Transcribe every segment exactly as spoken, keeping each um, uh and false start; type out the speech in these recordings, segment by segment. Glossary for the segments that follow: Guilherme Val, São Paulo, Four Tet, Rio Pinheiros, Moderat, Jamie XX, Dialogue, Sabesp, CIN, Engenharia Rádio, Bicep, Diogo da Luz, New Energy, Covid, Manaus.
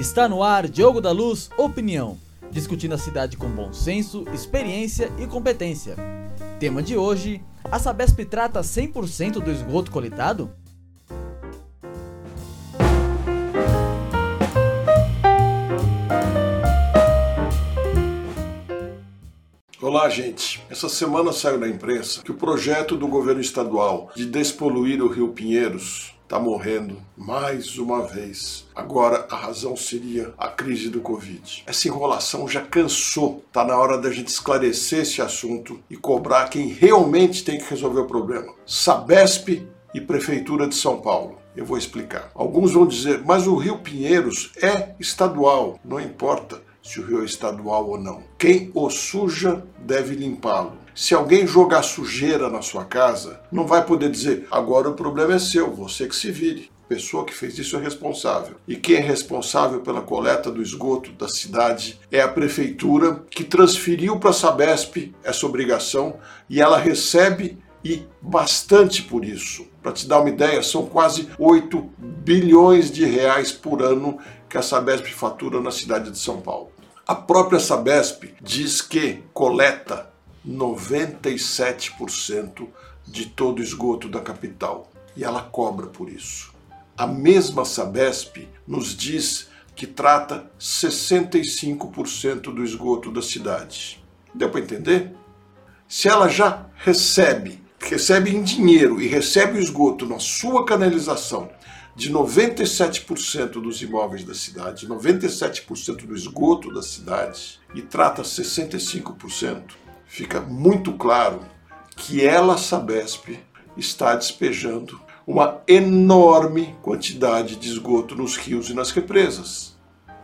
Está no ar Diogo da Luz Opinião, discutindo a cidade com bom senso, experiência e competência. Tema de hoje: a Sabesp trata cem por cento do esgoto coletado? Olá, gente. Essa semana saiu na imprensa que o projeto do governo estadual de despoluir o Rio Pinheiros está morrendo mais uma vez. Agora a razão seria a crise do Covid. Essa enrolação já cansou. Está na hora da gente esclarecer esse assunto e cobrar quem realmente tem que resolver o problema: Sabesp e Prefeitura de São Paulo. Eu vou explicar. Alguns vão dizer, mas o Rio Pinheiros é estadual. Não importa se o rio é estadual ou não. Quem o suja deve limpá-lo. Se alguém jogar sujeira na sua casa, não vai poder dizer, agora o problema é seu, você que se vire. A pessoa que fez isso é responsável. E quem é responsável pela coleta do esgoto da cidade é a prefeitura, que transferiu para a Sabesp essa obrigação e ela recebe e bastante por isso. Para te dar uma ideia, são quase oito bilhões de reais por ano que a Sabesp fatura na cidade de São Paulo. A própria Sabesp diz que coleta noventa e sete por cento de todo o esgoto da capital e ela cobra por isso. A mesma Sabesp nos diz que trata sessenta e cinco por cento do esgoto da cidade. Deu para entender? Se ela já recebe recebe em dinheiro e recebe o esgoto na sua canalização de noventa e sete por cento dos imóveis da cidade, noventa e sete por cento do esgoto da cidade, e trata sessenta e cinco por cento, fica muito claro que ela, Sabesp, está despejando uma enorme quantidade de esgoto nos rios e nas represas.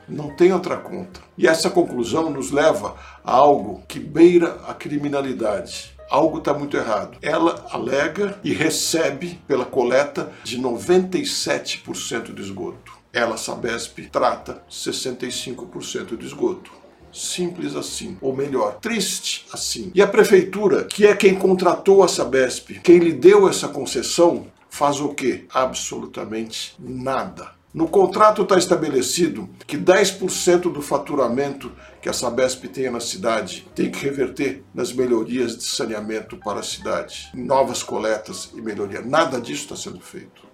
Não tem outra conta. E essa conclusão nos leva a algo que beira a criminalidade. Algo está muito errado. Ela alega e recebe pela coleta de noventa e sete por cento do esgoto. Ela, Sabesp, trata sessenta e cinco por cento do esgoto. Simples assim. Ou melhor, triste assim. E a prefeitura, que é quem contratou a Sabesp, quem lhe deu essa concessão, faz o quê? Absolutamente nada. No contrato está estabelecido que dez por cento do faturamento que a Sabesp tem na cidade tem que reverter nas melhorias de saneamento para a cidade, em novas coletas e melhoria. Nada disso está sendo feito.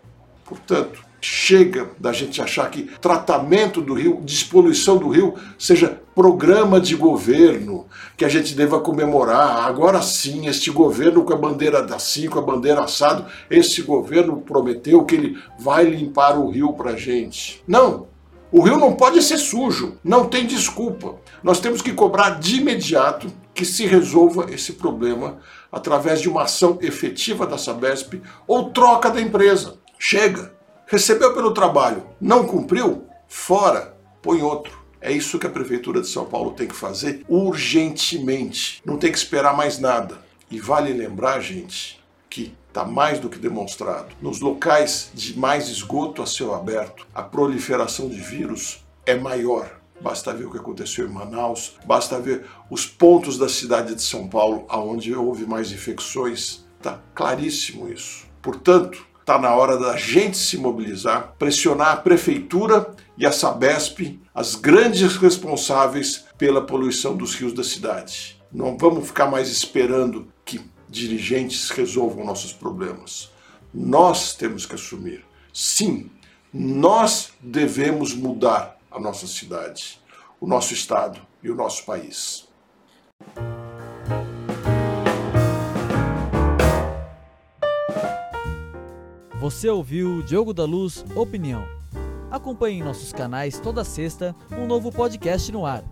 Portanto, chega da gente achar que tratamento do rio, despoluição do rio, seja programa de governo que a gente deva comemorar. Agora sim, este governo com a bandeira da C I N, com a bandeira assado, esse governo prometeu que ele vai limpar o rio pra gente. Não! O rio não pode ser sujo, não tem desculpa. Nós temos que cobrar de imediato que se resolva esse problema através de uma ação efetiva da Sabesp ou troca da empresa. Chega! Recebeu pelo trabalho, não cumpriu? Fora, põe outro. É isso que a Prefeitura de São Paulo tem que fazer urgentemente. Não tem que esperar mais nada. E vale lembrar, gente, que está mais do que demonstrado. Nos locais de mais esgoto a céu aberto, a proliferação de vírus é maior. Basta ver o que aconteceu em Manaus, basta ver os pontos da cidade de São Paulo onde houve mais infecções. Está claríssimo isso. Portanto, está na hora da gente se mobilizar, pressionar a Prefeitura e a Sabesp, as grandes responsáveis pela poluição dos rios da cidade. Não vamos ficar mais esperando que dirigentes resolvam nossos problemas. Nós temos que assumir. Sim, nós devemos mudar a nossa cidade, o nosso estado e o nosso país. Você ouviu Diogo da Luz Opinião. Acompanhe nossos canais toda sexta, um novo podcast no ar.